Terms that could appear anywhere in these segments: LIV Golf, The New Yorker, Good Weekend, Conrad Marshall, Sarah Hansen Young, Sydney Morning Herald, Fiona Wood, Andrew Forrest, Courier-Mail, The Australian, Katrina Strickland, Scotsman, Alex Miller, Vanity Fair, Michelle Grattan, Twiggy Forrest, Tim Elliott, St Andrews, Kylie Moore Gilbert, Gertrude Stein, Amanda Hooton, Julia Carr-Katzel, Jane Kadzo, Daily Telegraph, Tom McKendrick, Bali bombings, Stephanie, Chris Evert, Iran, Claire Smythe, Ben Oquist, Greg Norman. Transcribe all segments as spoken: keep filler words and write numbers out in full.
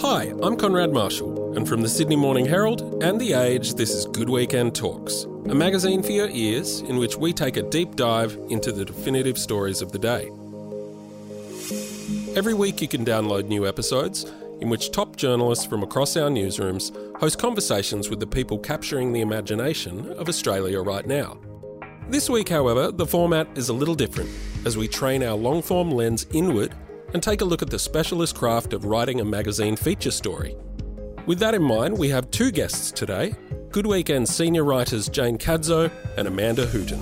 Hi, I'm Conrad Marshall, and from the Sydney Morning Herald and The Age, this is Good Weekend Talks, a magazine for your ears in which we take a deep dive into the definitive stories of the day. Every week you can download new episodes in which top journalists from across our newsrooms host conversations with the people capturing the imagination of Australia right now. This week, however, the format is a little different as we train our long-form lens inward and take a look at the specialist craft of writing a magazine feature story. With that in mind, we have two guests today, Good Weekend senior writers Jane Kadzo and Amanda Hooton.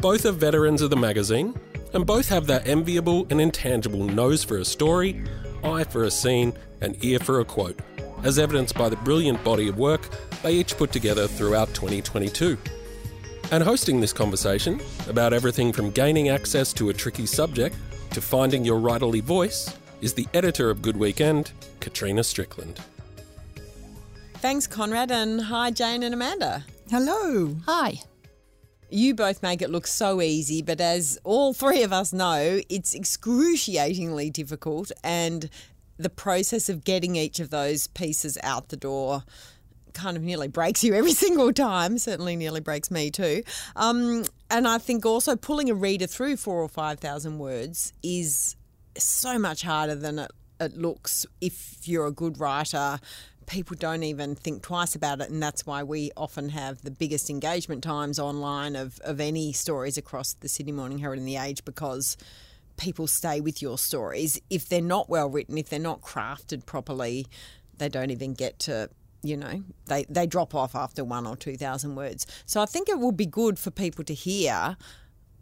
Both are veterans of the magazine, and both have that enviable and intangible nose for a story, eye for a scene, and ear for a quote, as evidenced by the brilliant body of work they each put together throughout twenty twenty-two. And hosting this conversation, about everything from gaining access to a tricky subject to finding your writerly voice, is the editor of Good Weekend, Katrina Strickland. Thanks, Conrad, and hi, Jane and Amanda. Hello. Hi. You both make it look so easy, but as all three of us know, it's excruciatingly difficult, and the process of getting each of those pieces out the door kind of nearly breaks you every single time, certainly nearly breaks me too. Um, and I think also pulling a reader through four or five thousand words is so much harder than it, it looks. If you're a good writer, people don't even think twice about it, and that's why we often have the biggest engagement times online of, of any stories across the Sydney Morning Herald and The Age, because people stay with your stories. If they're not well written, if they're not crafted properly, they don't even get to, you know, they, they drop off after one or two thousand words. So I think it will be good for people to hear,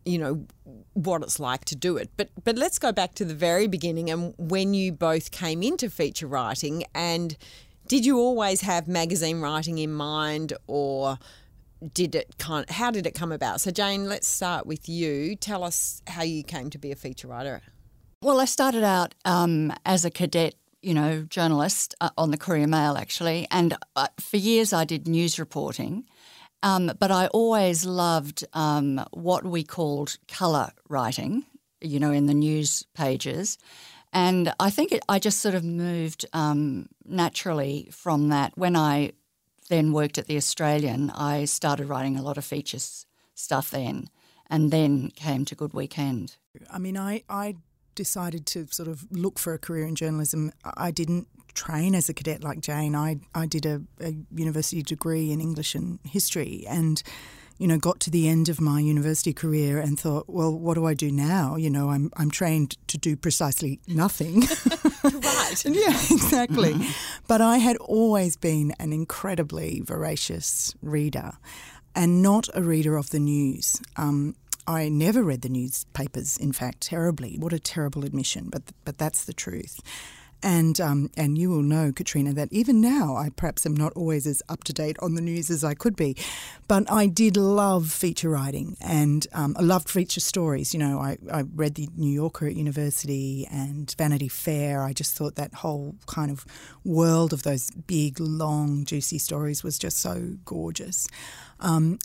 you know, what it's like to do it. But but let's go back to the very beginning and when you both came into feature writing. And did you always have magazine writing in mind, or did it kind of, how did it come about? So Jane, let's start with you. Tell us how you came to be a feature writer. Well, I started out um, as a cadet, you know, journalist uh, on the Courier-Mail actually, and uh, for years I did news reporting, um, but I always loved um, what we called colour writing, you know, in the news pages. And I think it, I just sort of moved um, naturally from that. When I then worked at The Australian, I started writing a lot of features stuff then, and then came to Good Weekend. I mean, I, I decided to sort of look for a career in journalism. I didn't train as a cadet like Jane. I, I did a, a university degree in English and history, and you know, got to the end of my university career and thought, well, what do I do now? You know, I'm I'm trained to do precisely nothing. Right. Yeah, exactly. Mm-hmm. But I had always been an incredibly voracious reader, and not a reader of the news. Um, I never read the newspapers, in fact, terribly. What a terrible admission, but but that's the truth. And um, and you will know, Katrina, that even now I perhaps am not always as up-to-date on the news as I could be. But I did love feature writing, and um, I loved feature stories. You know, I, I read The New Yorker at university and Vanity Fair. I just thought that whole kind of world of those big, long, juicy stories was just so gorgeous. Um,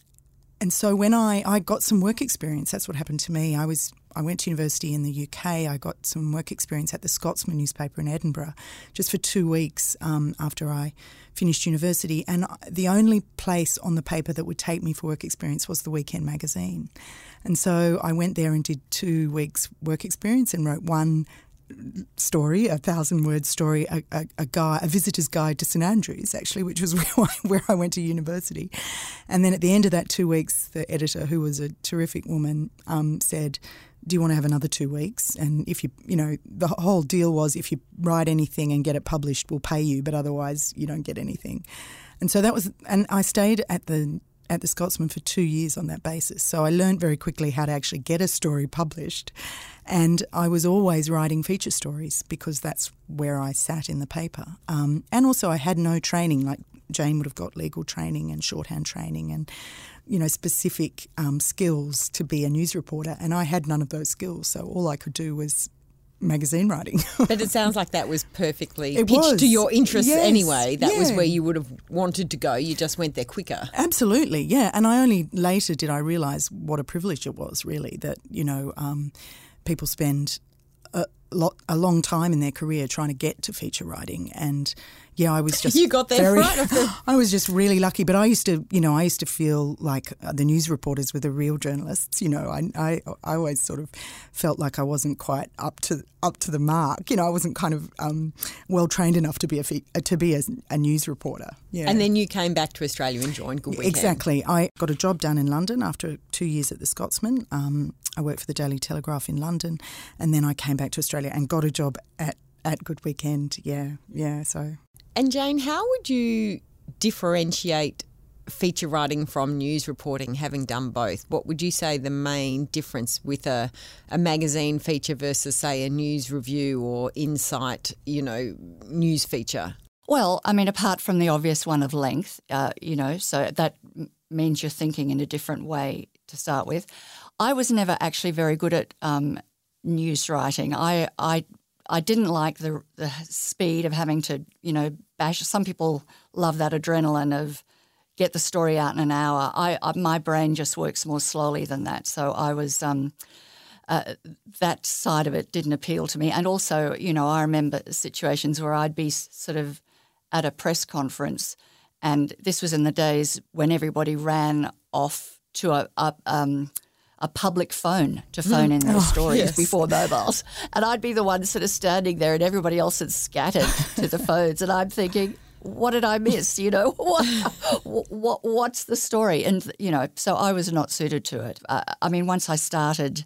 and so when I, I got some work experience, that's what happened to me. I was... I went to university in the U K. I got some work experience at the Scotsman newspaper in Edinburgh just for two weeks um, after I finished university. And the only place on the paper that would take me for work experience was the Weekend magazine. And so I went there and did two weeks work experience and wrote one story, a thousand-word story, a, a, a, guide, a visitor's guide to St Andrews, actually, which was where I, where I went to university. And then at the end of that two weeks, the editor, who was a terrific woman, um, said, do you want to have another two weeks? And if you, you know, the whole deal was if you write anything and get it published, we'll pay you, but otherwise you don't get anything. And so that was, and I stayed at the at the Scotsman for two years on that basis. So I learned very quickly how to actually get a story published. And I was always writing feature stories because that's where I sat in the paper. Um, and also I had no training, like Jane would have got legal training and shorthand training and, you know, specific um, skills to be a news reporter, and I had none of those skills, so all I could do was magazine writing. But it sounds like that was perfectly it pitched was. to your interests yes. anyway. That yeah. was where you would have wanted to go. You just went there quicker. Absolutely, yeah. And I only later did I realise what a privilege it was, really, that, you know, um, people spend a, lot, a long time in their career trying to get to feature writing, and yeah, I was just you got there very, right. The... I was just really lucky. But I used to, you know, I used to feel like the news reporters were the real journalists. You know, I, I, I always sort of felt like I wasn't quite up to up to the mark. You know, I wasn't kind of um, well trained enough to be a to be a, a news reporter. Yeah. And then you came back to Australia and joined Good Weekend. Exactly. I got a job down in London after two years at the Scotsman. Um, I worked for the Daily Telegraph in London, and then I came back to Australia and got a job at at Good Weekend. Yeah, yeah. So. And Jane, how would you differentiate feature writing from news reporting, having done both? What would you say the main difference with a, a magazine feature versus, say, a news review or insight, you know, news feature? Well, I mean, apart from the obvious one of length, uh, you know, so that means you're thinking in a different way to start with. I was never actually very good at um, news writing. I, I I didn't like the, the speed of having to, you know, bash. Some people love that adrenaline of get the story out in an hour. I, I my brain just works more slowly than that. So I was um, uh, that side of it didn't appeal to me. And also, you know, I remember situations where I'd be sort of at a press conference, and this was in the days when everybody ran off to a, a um, a public phone to phone mm. in their oh, stories yes. before mobiles. And I'd be the one sort of standing there and everybody else had scattered to the phones, and I'm thinking, what did I miss? You know, what, what what's the story? And, you know, so I was not suited to it. Uh, I mean, once I started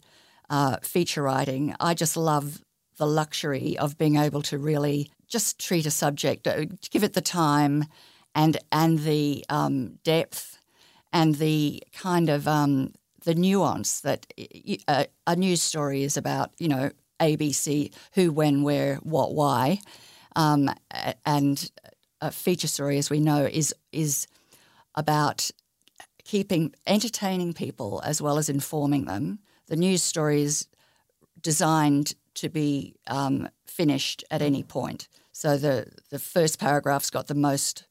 uh, feature writing, I just love the luxury of being able to really just treat a subject, uh, give it the time and, and the um, depth and the kind of... Um, the nuance that a, a news story is about, you know, A B C, who, when, where, what, why. Um, and a feature story, as we know, is is about keeping entertaining people as well as informing them. The news story is designed to be um, finished at any point. So the, the first paragraph's got the most,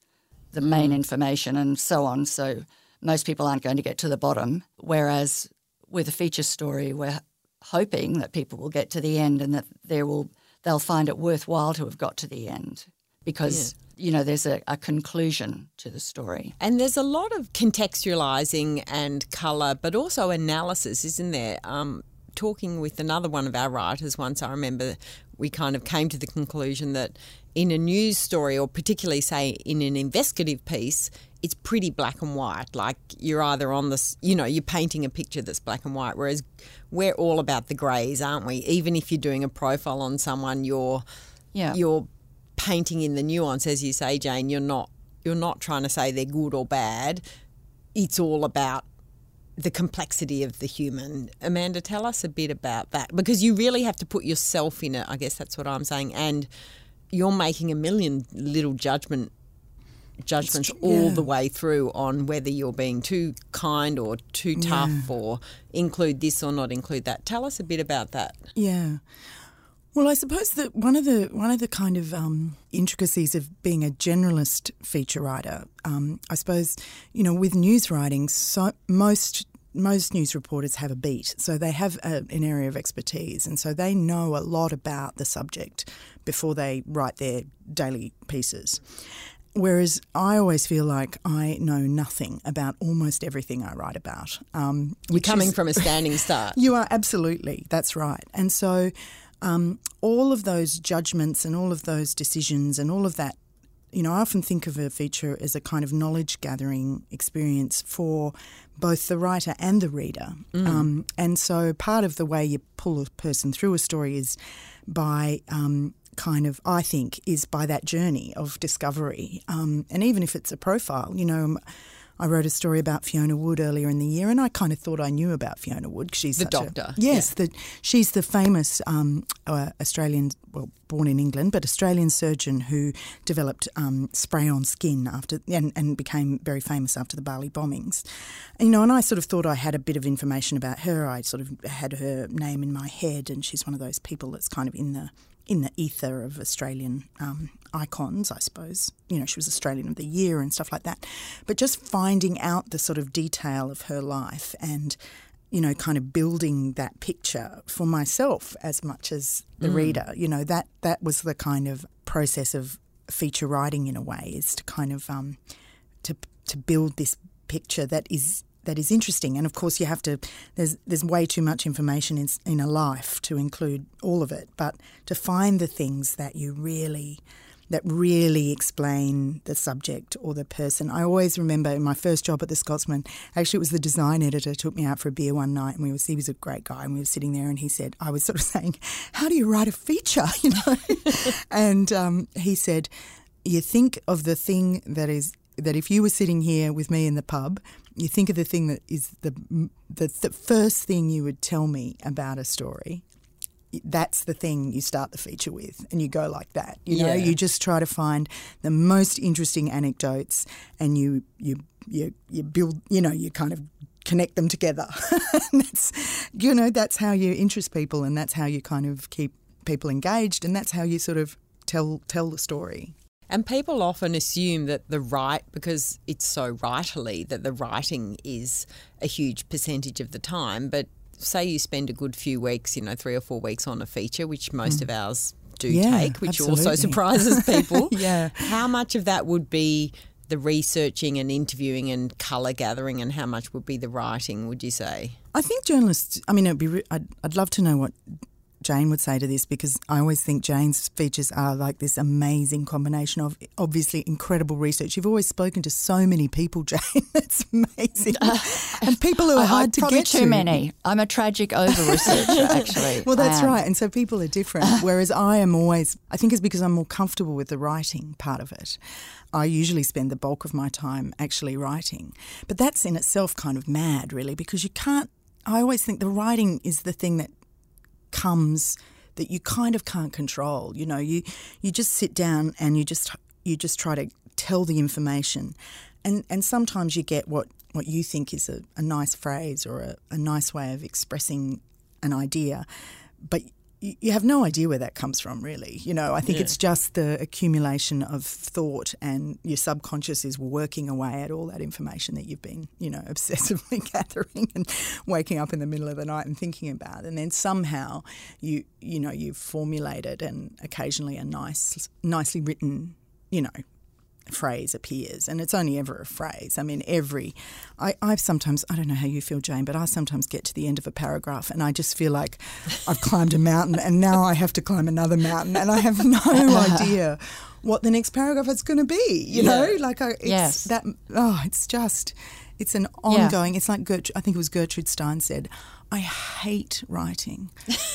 the main mm. information and so on, so... most people aren't going to get to the bottom, whereas with a feature story, we're hoping that people will get to the end and that there will they'll find it worthwhile to have got to the end because, yeah. you know, there's a, a conclusion to the story. And there's a lot of contextualising and colour, but also analysis, isn't there? Um, talking with another one of our writers once, I remember we kind of came to the conclusion that in a news story, or particularly, say, in an investigative piece, it's pretty black and white. Like you're either on this, you know, you're painting a picture that's black and white, whereas we're all about the greys, aren't we? Even if you're doing a profile on someone, you're yeah. you're painting in the nuance, as you say, Jane. You're not you're not trying to say they're good or bad. It's all about the complexity of the human. Amanda, tell us a bit about that, because you really have to put yourself in it. I guess that's what I'm saying. And you're making a million little judgment judgments yeah. all the way through on whether you're being too kind or too tough yeah. or include this or not include that. Tell us a bit about that. Yeah. Well, I suppose that one of the one of the kind of um, intricacies of being a generalist feature writer, um, I suppose, you know, with news writing, so most most news reporters have a beat. So they have a, an area of expertise, and so they know a lot about the subject before they write their daily pieces. Whereas I always feel like I know nothing about almost everything I write about. Um, You're coming is, from a standing start. You are, absolutely. That's right. And so um, all of those judgments and all of those decisions and all of that, you know, I often think of a feature as a kind of knowledge-gathering experience for both the writer and the reader. Mm. Um, and so part of the way you pull a person through a story is by... Um, kind of, I think, is by that journey of discovery. Um, and even if it's a profile, you know, I wrote a story about Fiona Wood earlier in the year, and I kind of thought I knew about Fiona Wood. She's the such doctor. A, yes, yeah. the, she's the famous um, uh, Australian, well, born in England, but Australian surgeon who developed um, spray-on skin after and, and became very famous after the Bali bombings. And, you know, and I sort of thought I had a bit of information about her. I sort of had her name in my head, and she's one of those people that's kind of in the in the ether of Australian um, icons, I suppose. You know, she was Australian of the Year and stuff like that. But just finding out the sort of detail of her life and you know, kind of building that picture for myself as much as the mm. reader. You know, that that was the kind of process of feature writing in a way, is to kind of um, to to build this picture that is that is interesting. And of course, you have to. There's there's way too much information in in a life to include all of it, but to find the things that you really. that really explain the subject or the person. I always remember in my first job at the Scotsman, actually it was the design editor took me out for a beer one night, and we was, he was a great guy, and we were sitting there, and he said, I was sort of saying, how do you write a feature, you know? And um, he said, you think of the thing that is, that if you were sitting here with me in the pub, you think of the thing that is the the, the first thing you would tell me about a story. That's the thing you start the feature with, and you go like that. You know, yeah. You just try to find the most interesting anecdotes, and you you you you build. You know, you kind of connect them together. That's, you know, that's how you interest people, and that's how you kind of keep people engaged, and that's how you sort of tell tell the story. And people often assume that the write, because it's so writerly, that the writing is a huge percentage of the time, but. Say you spend a good few weeks, you know, three or four weeks on a feature, which most mm. of ours do yeah, take, which absolutely. Also surprises people. Yeah. How much of that would be the researching and interviewing and colour gathering, and how much would be the writing, would you say? I think journalists, I mean, it'd be. Re- I'd, I'd love to know what Jane would say to this, because I always think Jane's features are like this amazing combination of obviously incredible research. You've always spoken to so many people, Jane. That's amazing. Uh, and people who are I, hard I'd to get too to. Too many. I'm a tragic over-researcher, actually. Well, that's right. And so people are different, whereas I am always – I think it's because I'm more comfortable with the writing part of it. I usually spend the bulk of my time actually writing. But that's in itself kind of mad, really, because you can't – I always think the writing is the thing that – comes that you kind of can't control. You know, you you just sit down and you just you just try to tell the information, and and sometimes you get what what you think is a, a nice phrase or a, a nice way of expressing an idea, but you, you have no idea where that comes from, really. You know, I think yeah. it's just the accumulation of thought, and your subconscious is working away at all that information that you've been, you know, obsessively gathering and waking up in the middle of the night and thinking about. And then somehow you, you know, you've formulated, and occasionally a nice, nicely written, you know, phrase appears, and it's only ever a phrase. I mean, every I, I've sometimes I don't know how you feel, Jane, but I sometimes get to the end of a paragraph and I just feel like I've climbed a mountain and now I have to climb another mountain, and I have no idea what the next paragraph is going to be, you yeah. know, like I, it's yes. that oh it's just it's an ongoing yeah. it's like Gertrude, I think it was Gertrude Stein said, I hate writing,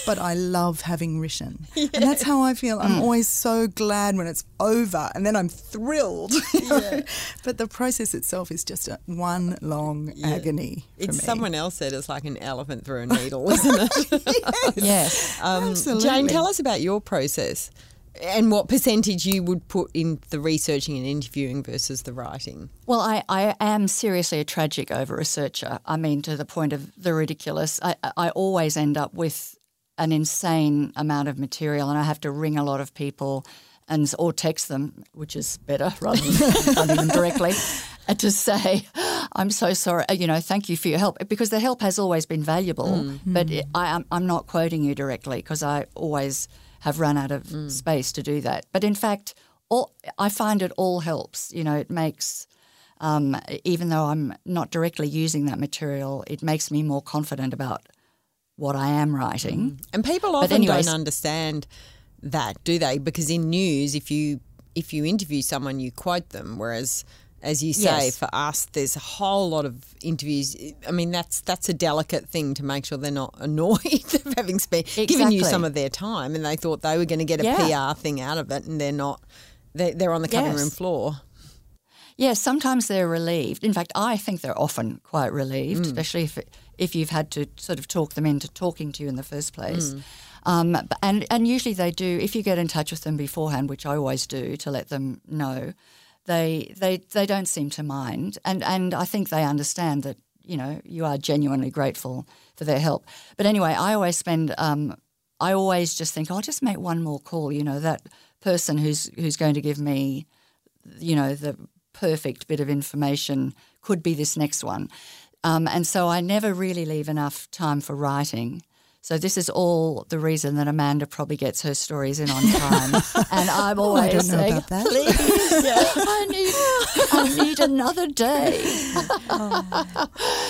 but I love having written. Yes. And that's how I feel. I'm mm. always so glad when it's over, and then I'm thrilled. You know? Yeah. But the process itself is just a one long yeah. agony for it's me. Someone else said it's like an elephant through a needle, isn't it? Yes, yes. Um, absolutely. Jane, tell us about your process and what percentage you would put in the researching and interviewing versus the writing. Well, I, I am seriously a tragic over-researcher. I mean, to the point of the ridiculous. I, I always end up with an insane amount of material, and I have to ring a lot of people and or text them, which is better rather than finding them directly, to say, I'm so sorry, you know, thank you for your help. Because the help has always been valuable, mm. but it, I, I'm not quoting you directly because I always – have run out of mm. space to do that. But in fact, all, I find it all helps. You know, it makes, um, even though I'm not directly using that material, it makes me more confident about what I am writing. Mm. And people often anyways, don't understand that, do they? Because in news, if you if you interview someone, you quote them, whereas as you say, yes. for us, there's a whole lot of interviews. I mean, that's that's a delicate thing to make sure they're not annoyed of having spent exactly. given you some of their time, and they thought they were going to get a yeah. P R thing out of it, and they're not. They're, they're on the cutting yes. room floor. Yes, yeah, sometimes they're relieved. In fact, I think they're often quite relieved, mm. especially if if you've had to sort of talk them into talking to you in the first place. Mm. Um, and and usually they do. If you get in touch with them beforehand, which I always do, to let them know. They, they they don't seem to mind, and and I think they understand that, you know, you are genuinely grateful for their help. But anyway, I always spend um, I always just think, I'll just make one more call, you know, that person who's who's going to give me, you know, the perfect bit of information could be this next one. Um, and so I never really leave enough time for writing. So this is all the reason that Amanda probably gets her stories in on time. And I'm always oh, I saying, about that. please, yeah, I, need, I need another day. Oh.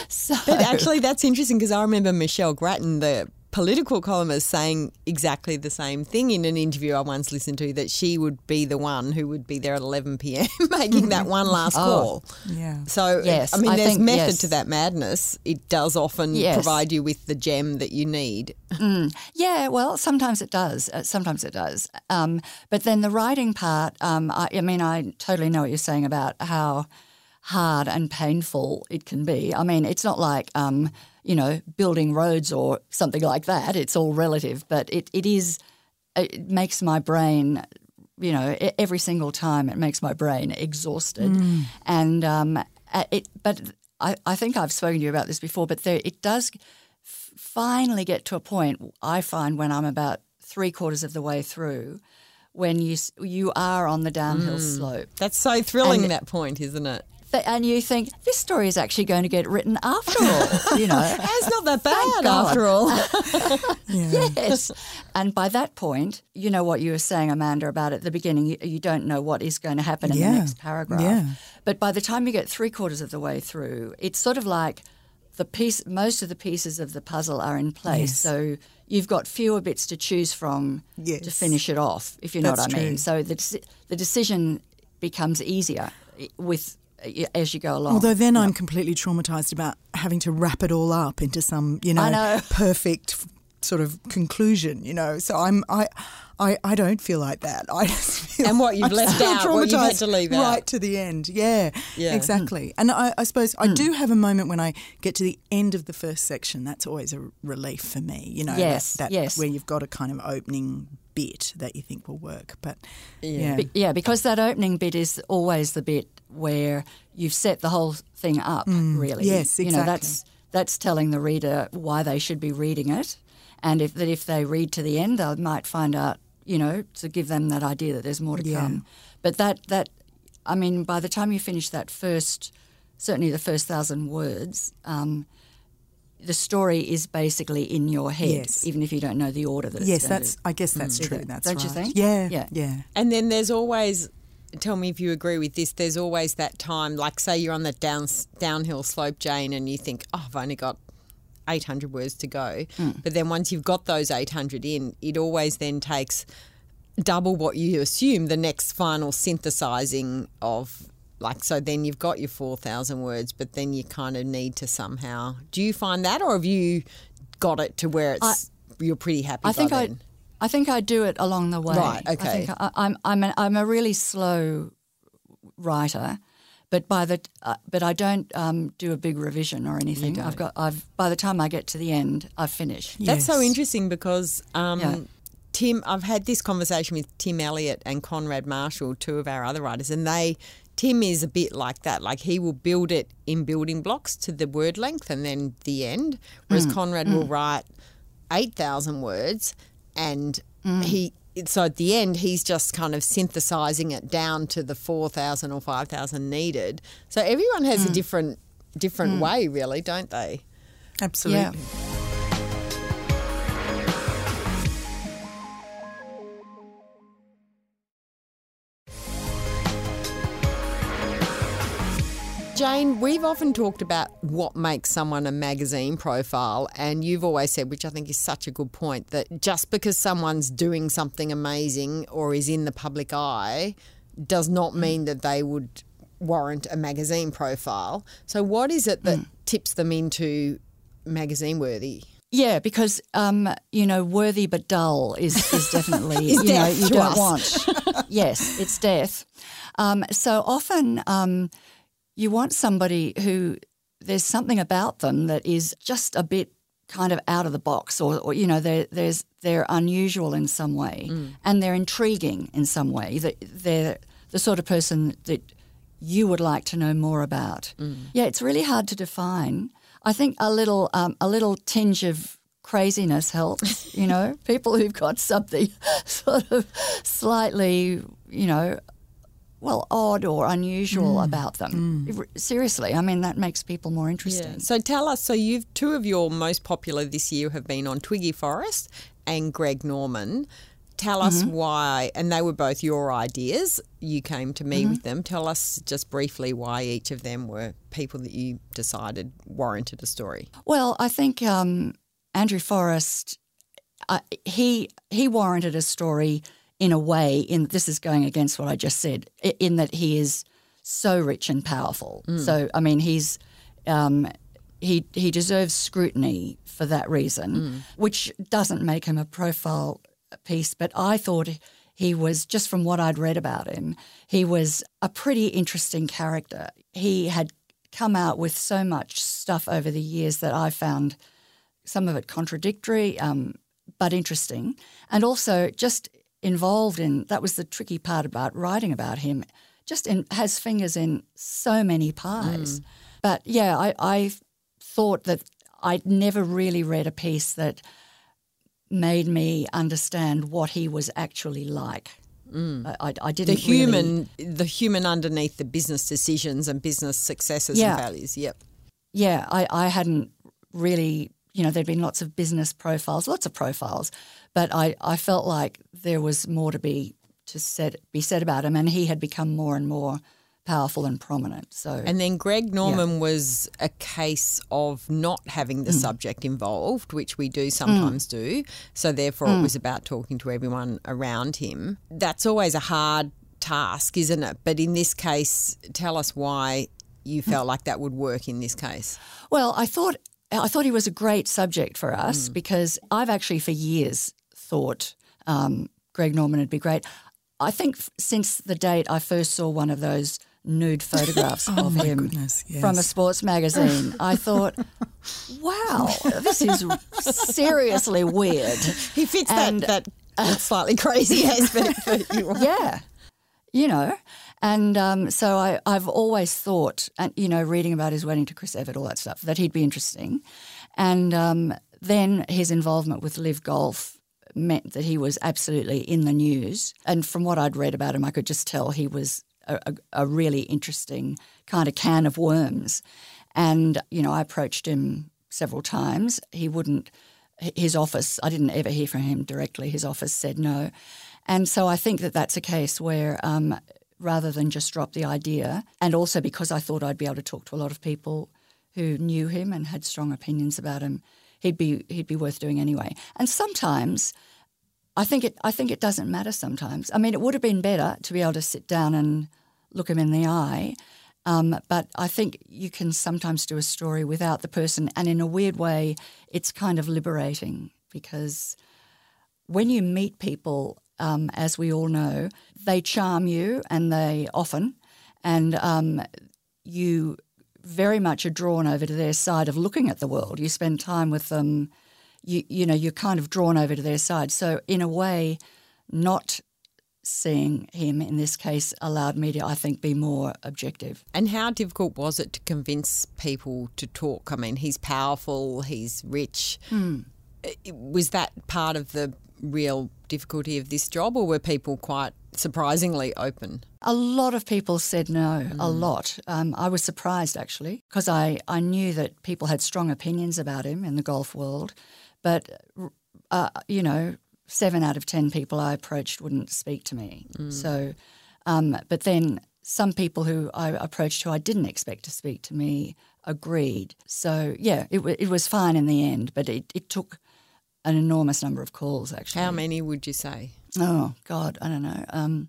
So. But actually that's interesting because I remember Michelle Grattan, the political columnist, saying exactly the same thing in an interview I once listened to, that she would be the one who would be there at eleven p.m. making that one last oh, call. Yeah. So, yes, I mean, I there's think, method yes. to that madness. It does often yes. provide you with the gem that you need. Mm. Yeah, well, sometimes it does. Uh, sometimes it does. Um, but then the writing part, um, I, I mean, I totally know what you're saying about how hard and painful it can be. I mean, it's not like... Um, you know, building roads or something like that. It's all relative, but it, it is, it makes my brain, you know, every single time it makes my brain exhausted. Mm. And um, it, but I, I think I've spoken to you about this before, but there, it does f- finally get to a point, I find, when I'm about three quarters of the way through, when you you are on the downhill mm. slope. That's so thrilling, and that point, isn't it? And you think, this story is actually going to get written after all, you know. It's not that bad after all. yeah. Yes. And by that point, you know what you were saying, Amanda, about at the beginning, you, you don't know what is going to happen in yeah. the next paragraph. Yeah. But by the time you get three quarters of the way through, it's sort of like the piece. Most of the pieces of the puzzle are in place. Yes. So you've got fewer bits to choose from yes. to finish it off, if you know That's what I true. mean. So the, the decision becomes easier with... as you go along. Although then yep. I'm completely traumatised about having to wrap it all up into some, you know, know. perfect f- sort of conclusion, you know. So I'm, I, I, I don't feel like that. I just feel and what you've I'm left out, what you've had to leave out, right to the end. Yeah, yeah. exactly. Mm. And I, I suppose I mm. do have a moment when I get to the end of the first section. That's always a relief for me, you know. Yes, that, that yes. where you've got a kind of opening bit that you think will work, but yeah, yeah, Be- yeah because that opening bit is always the bit where you've set the whole thing up, mm, really. Yes, exactly. You know, that's that's telling the reader why they should be reading it, and if that if they read to the end, they might find out, you know, to give them that idea that there's more to yeah. come. But that that, I mean, by the time you finish that first, certainly the first thousand words, um, the story is basically in your head, yes. even if you don't know the order that it's yes, going that's, to. Yes, I guess that's mm, true. It, that's don't right. you think? Yeah, yeah, yeah. And then there's always. Tell me if you agree with this. There's always that time, like say you're on that down, downhill slope, Jane, and you think, oh, I've only got eight hundred words to go. Mm. But then once you've got those eight hundred in, it always then takes double what you assume the next final synthesising of, like, so then you've got your four thousand words, but then you kind of need to somehow. Do you find that, or have you got it to where it's I, you're pretty happy I by think then? I, I think I do it along the way. Right, okay. I think I, I'm I'm a, I'm a really slow writer, but by the uh, but I don't um, do a big revision or anything. I've got I've by the time I get to the end, I've finished. Yes. That's so interesting because um, yeah. Tim, I've had this conversation with Tim Elliott and Conrad Marshall, two of our other writers, and they Tim is a bit like that. Like he will build it in building blocks to the word length and then the end, whereas mm. Conrad mm. will write eight thousand words. And mm. he, so at the end, he's just kind of synthesising it down to the four thousand or five thousand needed. So everyone has mm. a different different mm. way, really, don't they? Absolutely. Yeah. Jane, we've often talked about what makes someone a magazine profile, and you've always said, which I think is such a good point, that just because someone's doing something amazing or is in the public eye does not mean that they would warrant a magazine profile. So what is it that mm. tips them into magazine worthy? Yeah, because, um, you know, worthy but dull is, is definitely, you know, you don't us. want. Yes, it's death. Um, so often... Um, You want somebody who there's something about them that is just a bit kind of out of the box, or, or you know, they're, there's, they're unusual in some way mm. and they're intriguing in some way. They're the sort of person that you would like to know more about. Mm. Yeah, it's really hard to define. I think a little um, a little tinge of craziness helps, you know, people who've got something sort of slightly, you know, well, odd or unusual mm. about them. Mm. Seriously, I mean, that makes people more interesting. Yeah. So tell us, so you've two of your most popular this year have been on Twiggy Forrest and Greg Norman. Tell us mm-hmm. why, and they were both your ideas. You came to me mm-hmm. with them. Tell us just briefly why each of them were people that you decided warranted a story. Well, I think um, Andrew Forrest, uh, he he warranted a story in a way, in this is going against what I just said, in that he is so rich and powerful. Mm. So, I mean, he's um, he he deserves scrutiny for that reason, mm. which doesn't make him a profile piece, but I thought he was, just from what I'd read about him, he was a pretty interesting character. He had come out with so much stuff over the years that I found some of it contradictory, um, but interesting, and also just involved in, that was the tricky part about writing about him, just in, has fingers in so many pies. Mm. But yeah, I, I thought that I'd never really read a piece that made me understand what he was actually like. Mm. I, I didn't the human, really... the human underneath the business decisions and business successes yeah. and values. Yep. Yeah, I, I hadn't really, you know, there'd been lots of business profiles, lots of profiles, but I, I felt like there was more to be to said be said about him, and he had become more and more powerful and prominent. So, and then Greg Norman yeah. was a case of not having the mm. subject involved, which we do sometimes mm. do, so therefore mm. it was about talking to everyone around him. That's always a hard task, isn't it? But in this case, tell us why you felt mm. like that would work in this case. Well, I thought I thought he was a great subject for us mm. because I've actually for years thought um, Greg Norman would be great. I think f- since the date I first saw one of those nude photographs oh of him goodness, yes. from a sports magazine, I thought, wow, this is seriously weird. He fits and, that, that uh, slightly crazy aspect that you are. Yeah, you know. And um, so I, I've always thought, and you know, reading about his wedding to Chris Evert, all that stuff, that he'd be interesting. And um, then his involvement with L I V Golf meant that he was absolutely in the news. And from what I'd read about him, I could just tell he was a, a, a really interesting kind of can of worms. And, you know, I approached him several times. He wouldn't, his office, I didn't ever hear from him directly. His office said no. And so I think that that's a case where um, rather than just drop the idea, and also because I thought I'd be able to talk to a lot of people who knew him and had strong opinions about him, he'd be he'd be worth doing anyway. And sometimes I think it I think it doesn't matter sometimes. I mean, it would have been better to be able to sit down and look him in the eye, um, but I think you can sometimes do a story without the person, and in a weird way it's kind of liberating because when you meet people, um, as we all know, they charm you and they often, and um, you very much are drawn over to their side of looking at the world. You spend time with them, you you know, you're kind of drawn over to their side. So in a way, not seeing him in this case allowed me to, I think, be more objective. And how difficult was it to convince people to talk? I mean, he's powerful, he's rich. Mm. Was that part of the real difficulty of this job, or were people quite surprisingly open? A lot of people said no, mm. a lot. Um, I was surprised actually because I, I knew that people had strong opinions about him in the golf world, but, uh, you know, seven out of ten people I approached wouldn't speak to me. Mm. So, um, but then some people who I approached who I didn't expect to speak to me agreed. So, yeah, it, w- it was fine in the end, but it, it took an enormous number of calls, actually. How many would you say? Oh, God, I don't know. Um,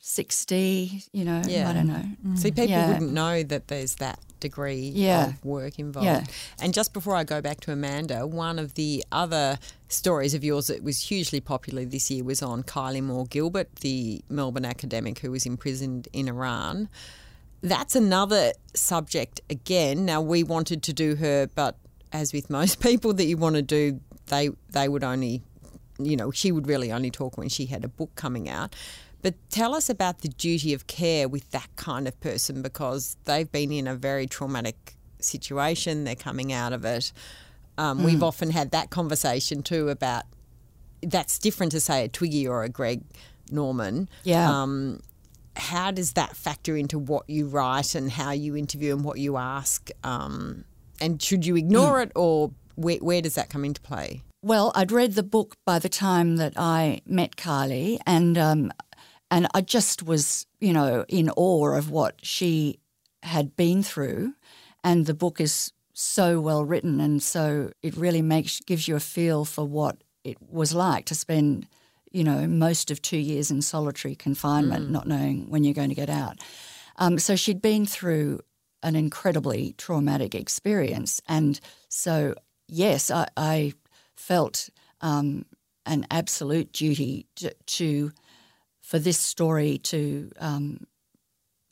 sixty, you know, yeah. I don't know. Mm. See, people yeah. wouldn't know that there's that degree yeah. of work involved. Yeah. And just before I go back to Amanda, one of the other stories of yours that was hugely popular this year was on Kylie Moore Gilbert, the Melbourne academic who was imprisoned in Iran. That's another subject again. Now, we wanted to do her, but as with most people that you want to do, They they would only, you know, she would really only talk when she had a book coming out. But tell us about the duty of care with that kind of person, because they've been in a very traumatic situation. They're coming out of it. Um, mm. We've often had that conversation too about that's different to say a Twiggy or a Greg Norman. Yeah. Um, how does that factor into what you write and how you interview and what you ask? Um, and should you ignore mm. it, or where, where does that come into play? Well, I'd read the book by the time that I met Kylie, and um, and I just was, you know, in awe of what she had been through. And the book is so well written, and so it really makes gives you a feel for what it was like to spend, you know, most of two years in solitary confinement, mm. not knowing when you're going to get out. Um, so she'd been through an incredibly traumatic experience. And so, yes, I, I felt um, an absolute duty to, to for this story to, um,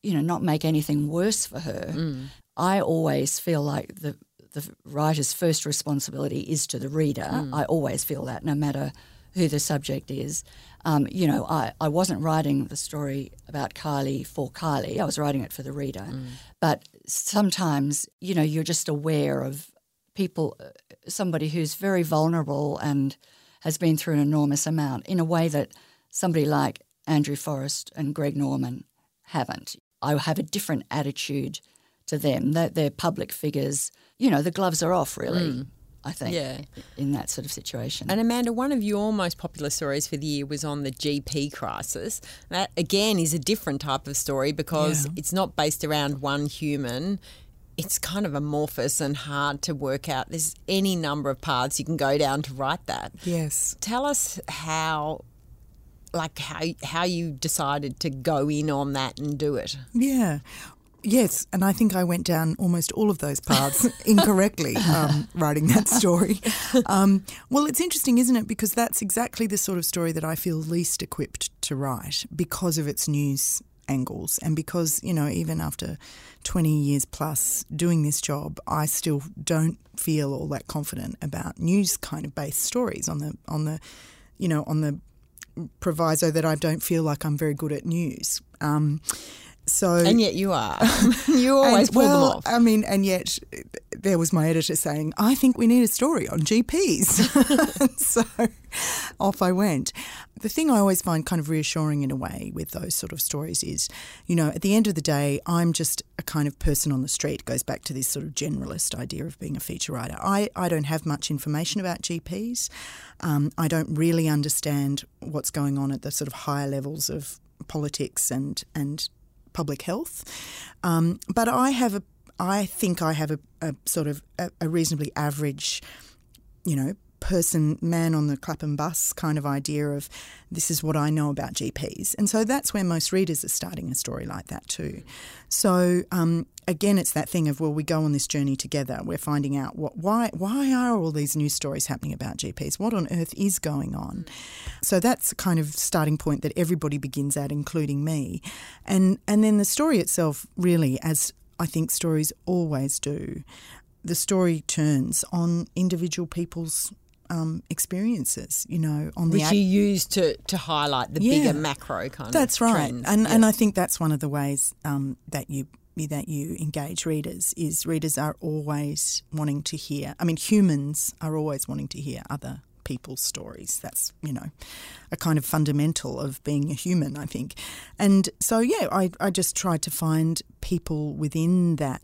you know, not make anything worse for her. Mm. I always feel like the the writer's first responsibility is to the reader. Mm. I always feel that, no matter who the subject is. Um, you know, I, I wasn't writing the story about Kylie for Kylie. I was writing it for the reader. Mm. But sometimes, you know, you're just aware of people, somebody who's very vulnerable and has been through an enormous amount, in a way that somebody like Andrew Forrest and Greg Norman haven't. I have a different attitude to them. They're, they're public figures. You know, the gloves are off, really. Mm. I think, yeah. in that sort of situation. And Amanda, one of your most popular stories for the year was on the G P crisis. That, again, is a different type of story because yeah. it's not based around one human. It's kind of amorphous and hard to work out. There's any number of paths you can go down to write that. Yes. Tell us how... like how how you decided to go in on that and do it. Yeah. Yes, and I think I went down almost all of those paths incorrectly um, writing that story. Um, well, it's interesting, isn't it, because that's exactly the sort of story that I feel least equipped to write because of its news angles, and because, you know, even after twenty years plus doing this job, I still don't feel all that confident about news kind of based stories on the on the, you know, on the proviso that I don't feel like I'm very good at news. Um, so And yet you are. You always and, pull well, them off. I mean, and yet there was my editor saying, I think we need a story on G Ps. So off I went. The thing I always find kind of reassuring in a way with those sort of stories is, you know, at the end of the day, I'm just a kind of person on the street. It goes back to this sort of generalist idea of being a feature writer. I, I don't have much information about G Ps. Um, I don't really understand what's going on at the sort of higher levels of politics and and public health. Um, but I have a, I think I have a, a sort of a, a reasonably average, you know, person, man on the Clapham bus kind of idea of this is what I know about G Ps. And so that's where most readers are starting a story like that too. So um, again, it's that thing of, well, we go on this journey together. We're finding out what, why, why are all these news stories happening about G Ps? What on earth is going on? So that's kind of starting point that everybody begins at, including me. And, and then the story itself really, as I think stories always do, the story turns on individual people's Um, experiences, you know, on which the ad- you use to, to highlight the yeah, bigger macro kind that's of that's right, trends. and yeah. and I think that's one of the ways um, that you that you engage readers is readers are always wanting to hear. I mean, humans are always wanting to hear other people's stories. That's, you know, a kind of fundamental of being a human, I think. And so yeah, I I just tried to find people within that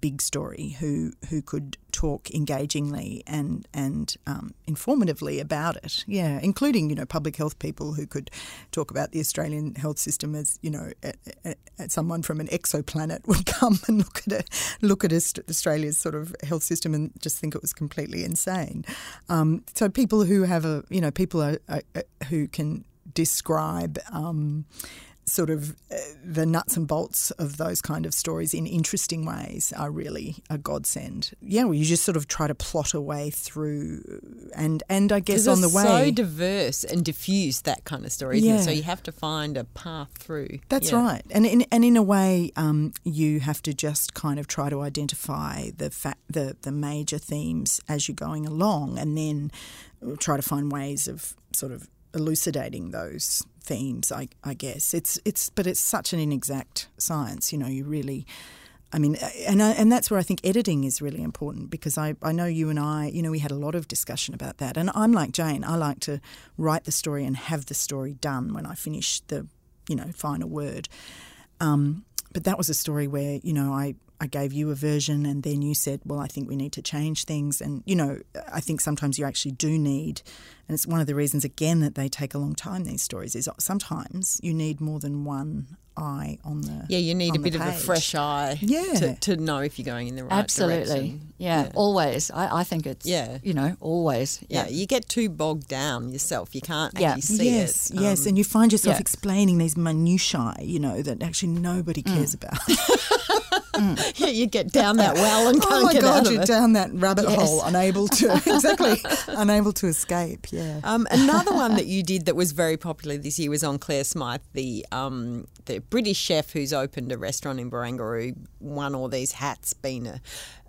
big story who who could talk engagingly and and um, informatively about it, yeah, including, you know, public health people who could talk about the Australian health system as, you know, a, a, a someone from an exoplanet would come and look at it, look at Australia's sort of health system and just think it was completely insane. Um, so people who have a, you know, people are, are, who can describe Um, sort of the nuts and bolts of those kind of stories in interesting ways are really a godsend. Yeah, well, you just sort of try to plot a way through and, and I guess on the way. It's so diverse and diffuse, that kind of story, isn't yeah. it? So you have to find a path through. That's yeah. right. And in, and in a way um, you have to just kind of try to identify the, fa- the the major themes as you're going along, and then try to find ways of sort of elucidating those themes, I, I guess. It's it's, but it's such an inexact science, you know. You really, I mean, and I, and that's where I think editing is really important, because I, I know you and I, you know, we had a lot of discussion about that. And I'm like Jane, I like to write the story and have the story done when I finish the you know, final word. Um, but that was a story where, you know, I, I gave you a version and then you said, well, I think we need to change things. And, you know, I think sometimes you actually do need, and it's one of the reasons, again, that they take a long time, these stories, is sometimes you need more than one eye on the Yeah, you need a bit page. of a fresh eye yeah. to, to know if you're going in the right Absolutely. direction. Absolutely. Yeah, yeah, always. I, I think it's, yeah. you know, always. Yeah. yeah, you get too bogged down yourself. You can't yeah. actually see yes, it. Yes, yes, um, and you find yourself yeah. explaining these minutiae, you know, that actually nobody cares mm. about. Mm. Yeah, you get down that well and can't oh my get God, out of you're it. Down that rabbit yes. hole, unable to exactly, unable to escape. Yeah. Um, another one that you did that was very popular this year was on Claire Smythe, the um, the British chef who's opened a restaurant in Barangaroo, won all these hats, been a.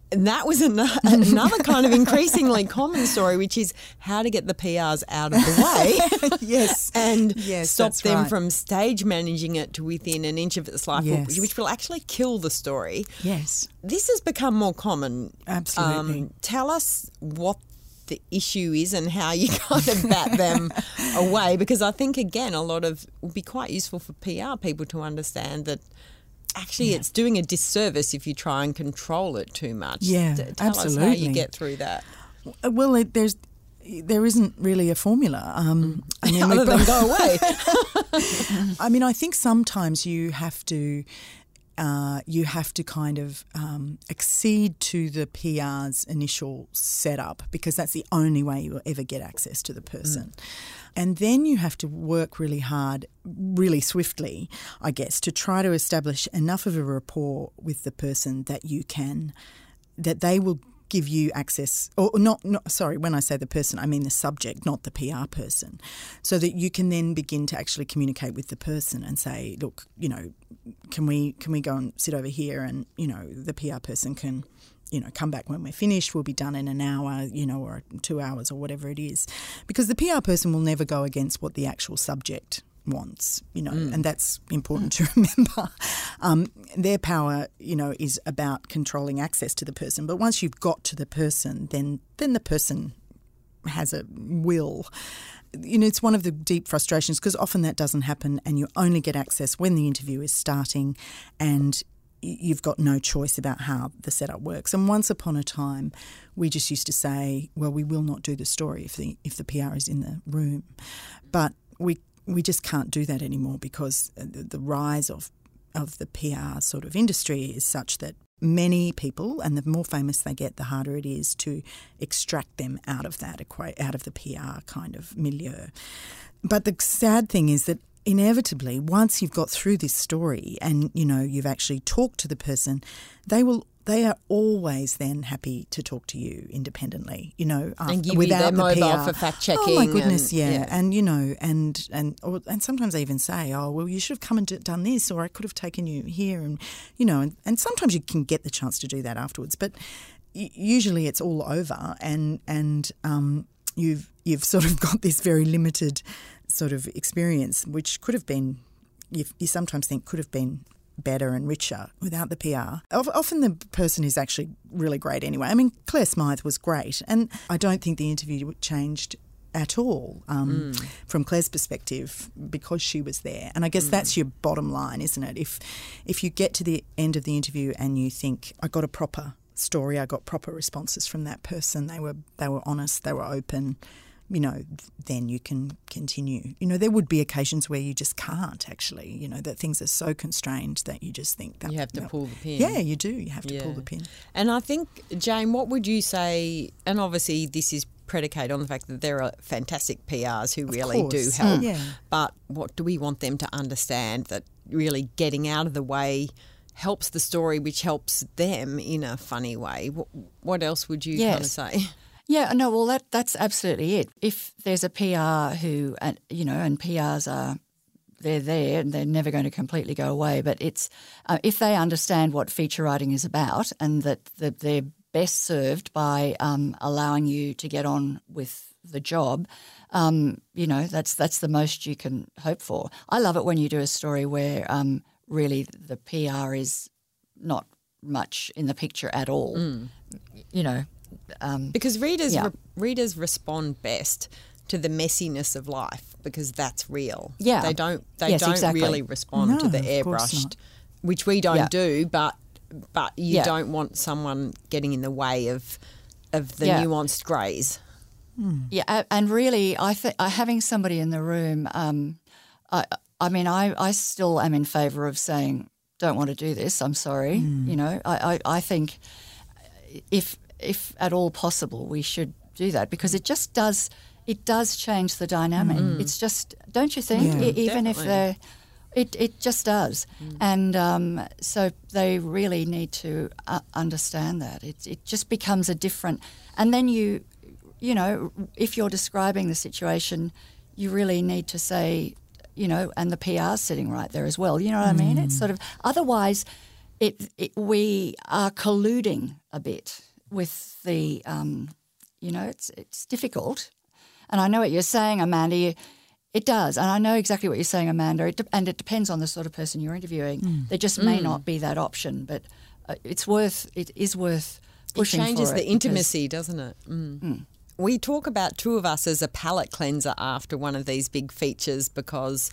And that was another, another kind of increasingly common story, which is how to get the P Rs out of the way yes, and yes, stop them right. from stage managing it to within an inch of its life, yes. which will actually kill the story. Yes. This has become more common. Absolutely. Um, tell us what the issue is and how you kind of bat them away, because I think, again, a lot of – it would be quite useful for P R people to understand that – Actually, yeah. it's doing a disservice if you try and control it too much. Yeah, Tell absolutely. Tell us how you get through that. Well, it, there's there isn't really a formula. Um, mm. I mean, Other than go away. I mean, I think sometimes you have to uh, you have to kind of um, accede to the P R's initial setup, because that's the only way you will ever get access to the person. Mm. And then you have to work really hard, really swiftly, I guess, to try to establish enough of a rapport with the person that you can, that they will give you access, or not, not, sorry, when I say the person, I mean the subject, not the P R person, so that you can then begin to actually communicate with the person and say, look, you know, can we, can we go and sit over here, and, you know, the P R person can, you know, come back when we're finished, we'll be done in an hour, you know, or two hours or whatever it is. Because the P R person will never go against what the actual subject wants, you know, mm. and that's important mm. to remember. Um, their power, you know, is about controlling access to the person. But once you've got to the person, then then the person has a will. You know, it's one of the deep frustrations, because often that doesn't happen and you only get access when the interview is starting, and you've got no choice about how the setup works. And once upon a time, we just used to say, well, we will not do the story if the if the P R is in the room. But we we just can't do that anymore, because the, the rise of of the P R sort of industry is such that many people, and the more famous they get, the harder it is to extract them out of that, out of the P R kind of milieu. But the sad thing is that inevitably, once you've got through this story and, you know, you've actually talked to the person, they will they are always then happy to talk to you independently, you know, after, and give without you their the mobile P R. For fact checking. Oh my goodness, and, yeah. yeah, and you know, and and or, and sometimes they even say, oh well, you should have come and done this, or I could have taken you here, and you know, and, and sometimes you can get the chance to do that afterwards, but usually it's all over, and and um, you've you've sort of got this very limited sort of experience, which could have been, you, you sometimes think could have been better and richer without the P R. Often the person is actually really great anyway. I mean, Claire Smythe was great, and I don't think the interview changed at all um, mm. from Claire's perspective, because she was there. And I guess mm. that's your bottom line, isn't it? If if you get to the end of the interview and you think, I got a proper story, I got proper responses from that person, they were they were honest, they were open, you know, then you can continue. You know, there would be occasions where you just can't actually, you know, that things are so constrained that you just think that... You have to well, pull the pin. Yeah, you do. You have to yeah. pull the pin. And I think, Jane, what would you say, and obviously this is predicated on the fact that there are fantastic P Rs who of really course. do help, mm. yeah. but what do we want them to understand, that really getting out of the way helps the story, which helps them in a funny way? What, what else would you yes. kind of say? Yeah, no, well, that that's absolutely it. If there's a P R who, and, you know, and P Rs are, they're there and they're never going to completely go away, but it's uh, if they understand what feature writing is about, and that, that they're best served by um, allowing you to get on with the job, um, you know, that's that's the most you can hope for. I love it when you do a story where um, really the P R is not much in the picture at all, mm. you know. Um, because readers yeah. re- readers respond best to the messiness of life, because that's real. Yeah. They don't they yes, don't exactly. really respond no, to the airbrushed, which we don't yeah. do, but but you yeah. don't want someone getting in the way of of the yeah. nuanced greys. Mm. Yeah, and really I th- having somebody in the room, um, I I mean I, I still am in favour of saying, don't want to do this, I'm sorry. Mm. You know, I, I, I think if if at all possible we should do that, because it just does it does change the dynamic. Mm. It's just, don't you think? Yeah, it, even definitely. if they're It it just does, mm. and um, so they really need to uh, understand that it it just becomes a different. And then you, you know, if you're describing the situation, you really need to say, you know, and the P R's sitting right there as well. You know what mm. I mean? It's sort of otherwise, it, it we are colluding a bit with the, um, you know, it's it's difficult, and I know what you're saying, Amanda. You, It does, and I know exactly what you're saying, Amanda, it de- and it depends on the sort of person you're interviewing. Mm. There just may mm. not be that option, but uh, it's worth, it is worth pushing for it. It changes the intimacy, doesn't it? Mm. Mm. We talk about two of us as a palate cleanser after one of these big features, because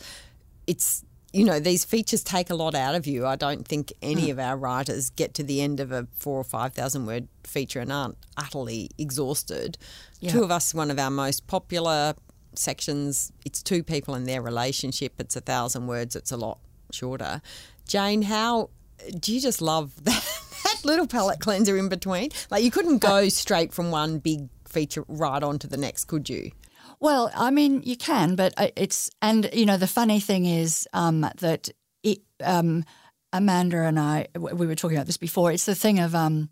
it's, you know, these features take a lot out of you. I don't think any mm. of our writers get to the end of a four or five thousand word feature and aren't utterly exhausted. Yeah. Two of us, one of our most popular sections, it's two people in their relationship, it's a thousand words, it's a lot shorter. Jane, how do you just love that, that little palate cleanser in between? Like, you couldn't go straight from one big feature right on to the next, could you? Well, I mean, you can, but it's, and you know, the funny thing is um, that it, um, Amanda and I, we were talking about this before, it's the thing of um,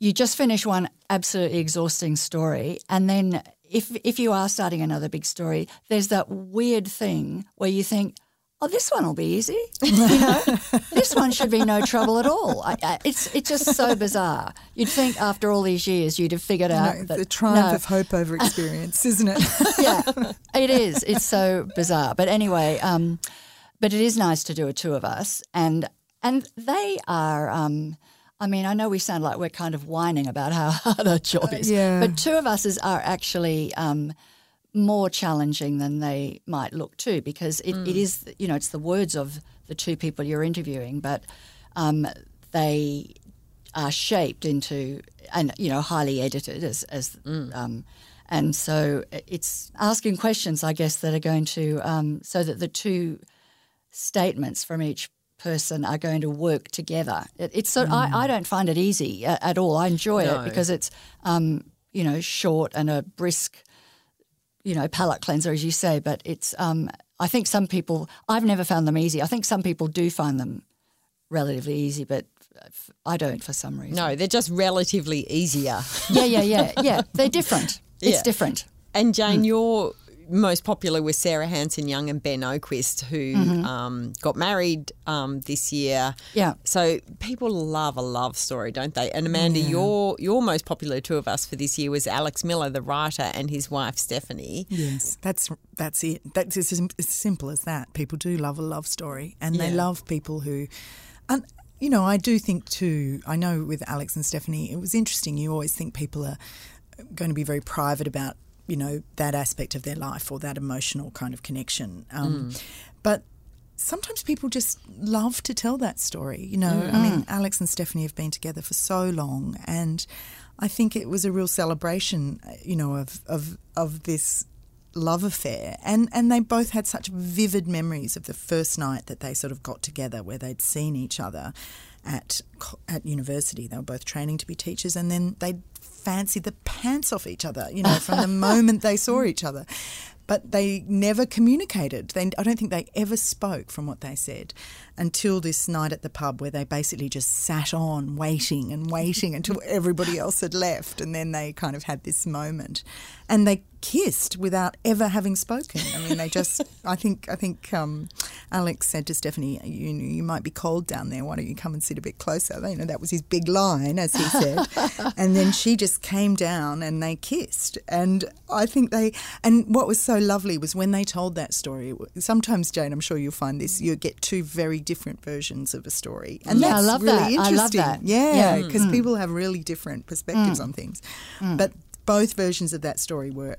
you just finish one absolutely exhausting story, and then If if you are starting another big story, there's that weird thing where you think, oh, this one will be easy. You know, this one should be no trouble at all. I, I, it's it's just so bizarre. You'd think after all these years you'd have figured out. No, that, the triumph no. of hope over experience, isn't it? Yeah, it is. It's so bizarre. But anyway, um, but it is nice to do a two of us. And, and they are um, – I mean, I know we sound like we're kind of whining about how hard our job is, uh, yeah. but two of us is, are actually um, more challenging than they might look to, because it, mm. it is, you know, it's the words of the two people you're interviewing, but um, they are shaped into, and you know, highly edited as, as mm. um, and so it's asking questions, I guess, that are going to, um, so that the two statements from each person are going to work together. It, it's so mm. I, I don't find it easy at, at all. I enjoy no. it because it's um, you know, short and a brisk, you know, palate cleanser, as you say. But it's um, I think some people, I've never found them easy. I think some people do find them relatively easy, but f- I don't for some reason. No, they're just relatively easier. yeah, yeah, yeah, yeah. They're different. Yeah. It's different. And Jane, mm. you're most popular with Sarah Hansen Young and Ben Oquist, who mm-hmm. um, got married um, this year. Yeah. So people love a love story, don't they? And Amanda, yeah. your your most popular two of us for this year was Alex Miller, the writer, and his wife Stephanie. Yes, that's that's it. That's as simple as that. People do love a love story, and yeah. they love people who, and you know, I do think too. I know with Alex and Stephanie, it was interesting. You always think people are going to be very private about, you know, that aspect of their life or that emotional kind of connection. Um, mm. But sometimes people just love to tell that story, you know. Mm. I mean, Alex and Stephanie have been together for so long, and I think it was a real celebration, you know, of of, of this love affair. And, and they both had such vivid memories of the first night that they sort of got together, where they'd seen each other at at university. They were both training to be teachers, and then they'd fancied the pants off each other, you know, from the moment they saw each other. But they never communicated. They, I don't think they ever spoke from what they said until this night at the pub, where they basically just sat on waiting and waiting until everybody else had left, and then they kind of had this moment. And they kissed without ever having spoken. I mean, they just – I think I think um, Alex said to Stephanie, you you might be cold down there. Why don't you come and sit a bit closer? You know, that was his big line, as he said. And then she just came down and they kissed. And I think they – and what was so lovely was when they told that story. Sometimes, Jane, I'm sure you'll find this, you get two very different versions of a story, and yeah, that's I love really that. interesting. I love that. Yeah, because yeah. mm. people have really different perspectives mm. on things. Mm. But both versions of that story were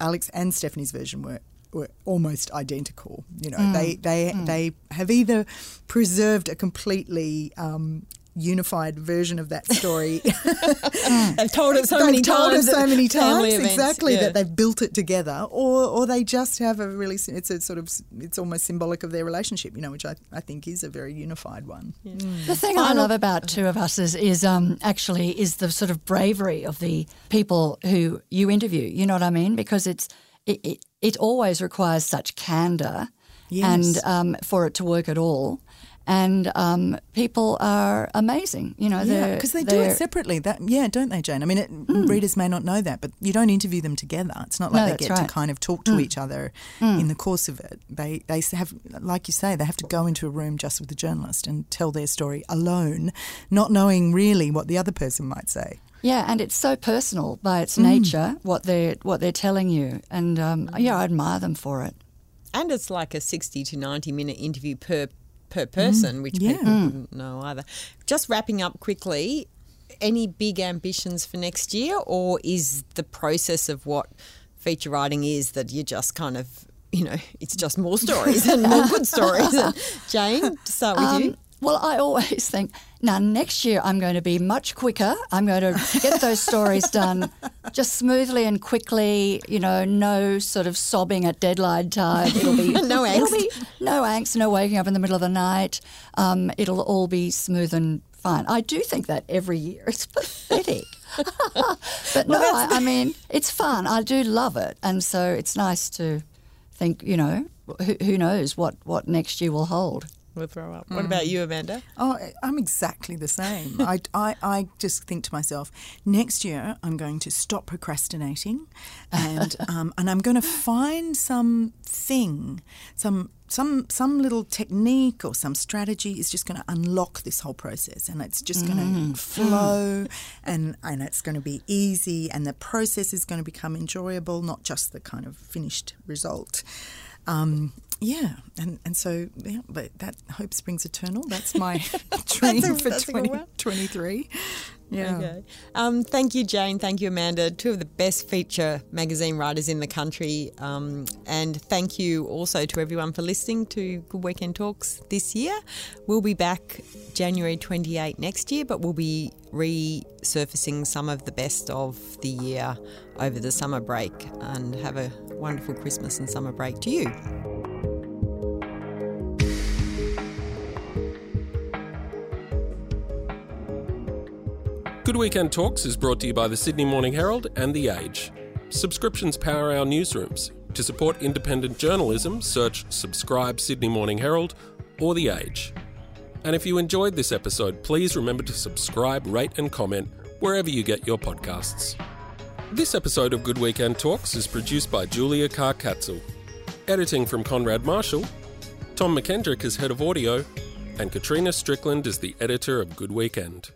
Alex and Stephanie's version were were almost identical. You know, mm. they they mm. they have either preserved a completely um, unified version of that story. They've told it so they've many told times. It so many times, exactly, yeah. that they've built it together, or or they just have a really. It's a sort of. It's almost symbolic of their relationship, you know, which I I think is a very unified one. Yeah. Mm. The thing I, I love about Two of Us is, is um actually is the sort of bravery of the people who you interview. You know what I mean? Because it's. It, it, it always requires such candour, yes. and um, for it to work at all. And um, people are amazing, you know. Yeah, because they do it separately. That, yeah, don't they, Jane? I mean, it, mm. readers may not know that, but you don't interview them together. It's not like no, they get right. to kind of talk to mm. each other mm. in the course of it. They they have, like you say, they have to go into a room just with the journalist and tell their story alone, not knowing really what the other person might say. Yeah, and it's so personal by its nature, mm. what they're what they're telling you, and um, yeah, I admire them for it. And it's like a sixty to ninety minute interview per per person, mm. which yeah. people mm. wouldn't know either. Just wrapping up quickly, any big ambitions for next year, or is the process of what feature writing is that you just kind of, you know, it's just more stories and more good stories? And Jane, to start with um, you. Well, I always think, now next year I'm going to be much quicker. I'm going to get those stories done just smoothly and quickly, you know, no sort of sobbing at deadline time. It'll be no angst. It'll be no angst, no waking up in the middle of the night. Um, it'll all be smooth and fine. I do think that every year. It's pathetic. But no, well, I, the... I mean, it's fun. I do love it. And so it's nice to think, you know, who, who knows what, what next year will hold. We'll throw up. What mm. about you, Amanda? Oh, I'm exactly the same. I, I, I just think to myself, next year I'm going to stop procrastinating, and um, and I'm going to find some thing, some some some little technique or some strategy is just going to unlock this whole process, and it's just going to mm. flow, mm. and and it's going to be easy, and the process is going to become enjoyable, not just the kind of finished result. Um, yeah, and and so yeah, but that hope springs eternal. That's my dream that's a, for twenty twenty-three. Yeah. Okay. Um, thank you, Jane. Thank you, Amanda. Two of the best feature magazine writers in the country. Um, and thank you also to everyone for listening to Good Weekend Talks this year. We'll be back January twenty-eighth next year, but we'll be resurfacing some of the best of the year over the summer break. And have a wonderful Christmas and summer break to you. Good Weekend Talks is brought to you by the Sydney Morning Herald and The Age. Subscriptions power our newsrooms. To support independent journalism, search Subscribe Sydney Morning Herald or The Age. And if you enjoyed this episode, please remember to subscribe, rate and comment wherever you get your podcasts. This episode of Good Weekend Talks is produced by Julia Carr-Katzel. Editing from Conrad Marshall, Tom McKendrick is head of audio, and Katrina Strickland is the editor of Good Weekend.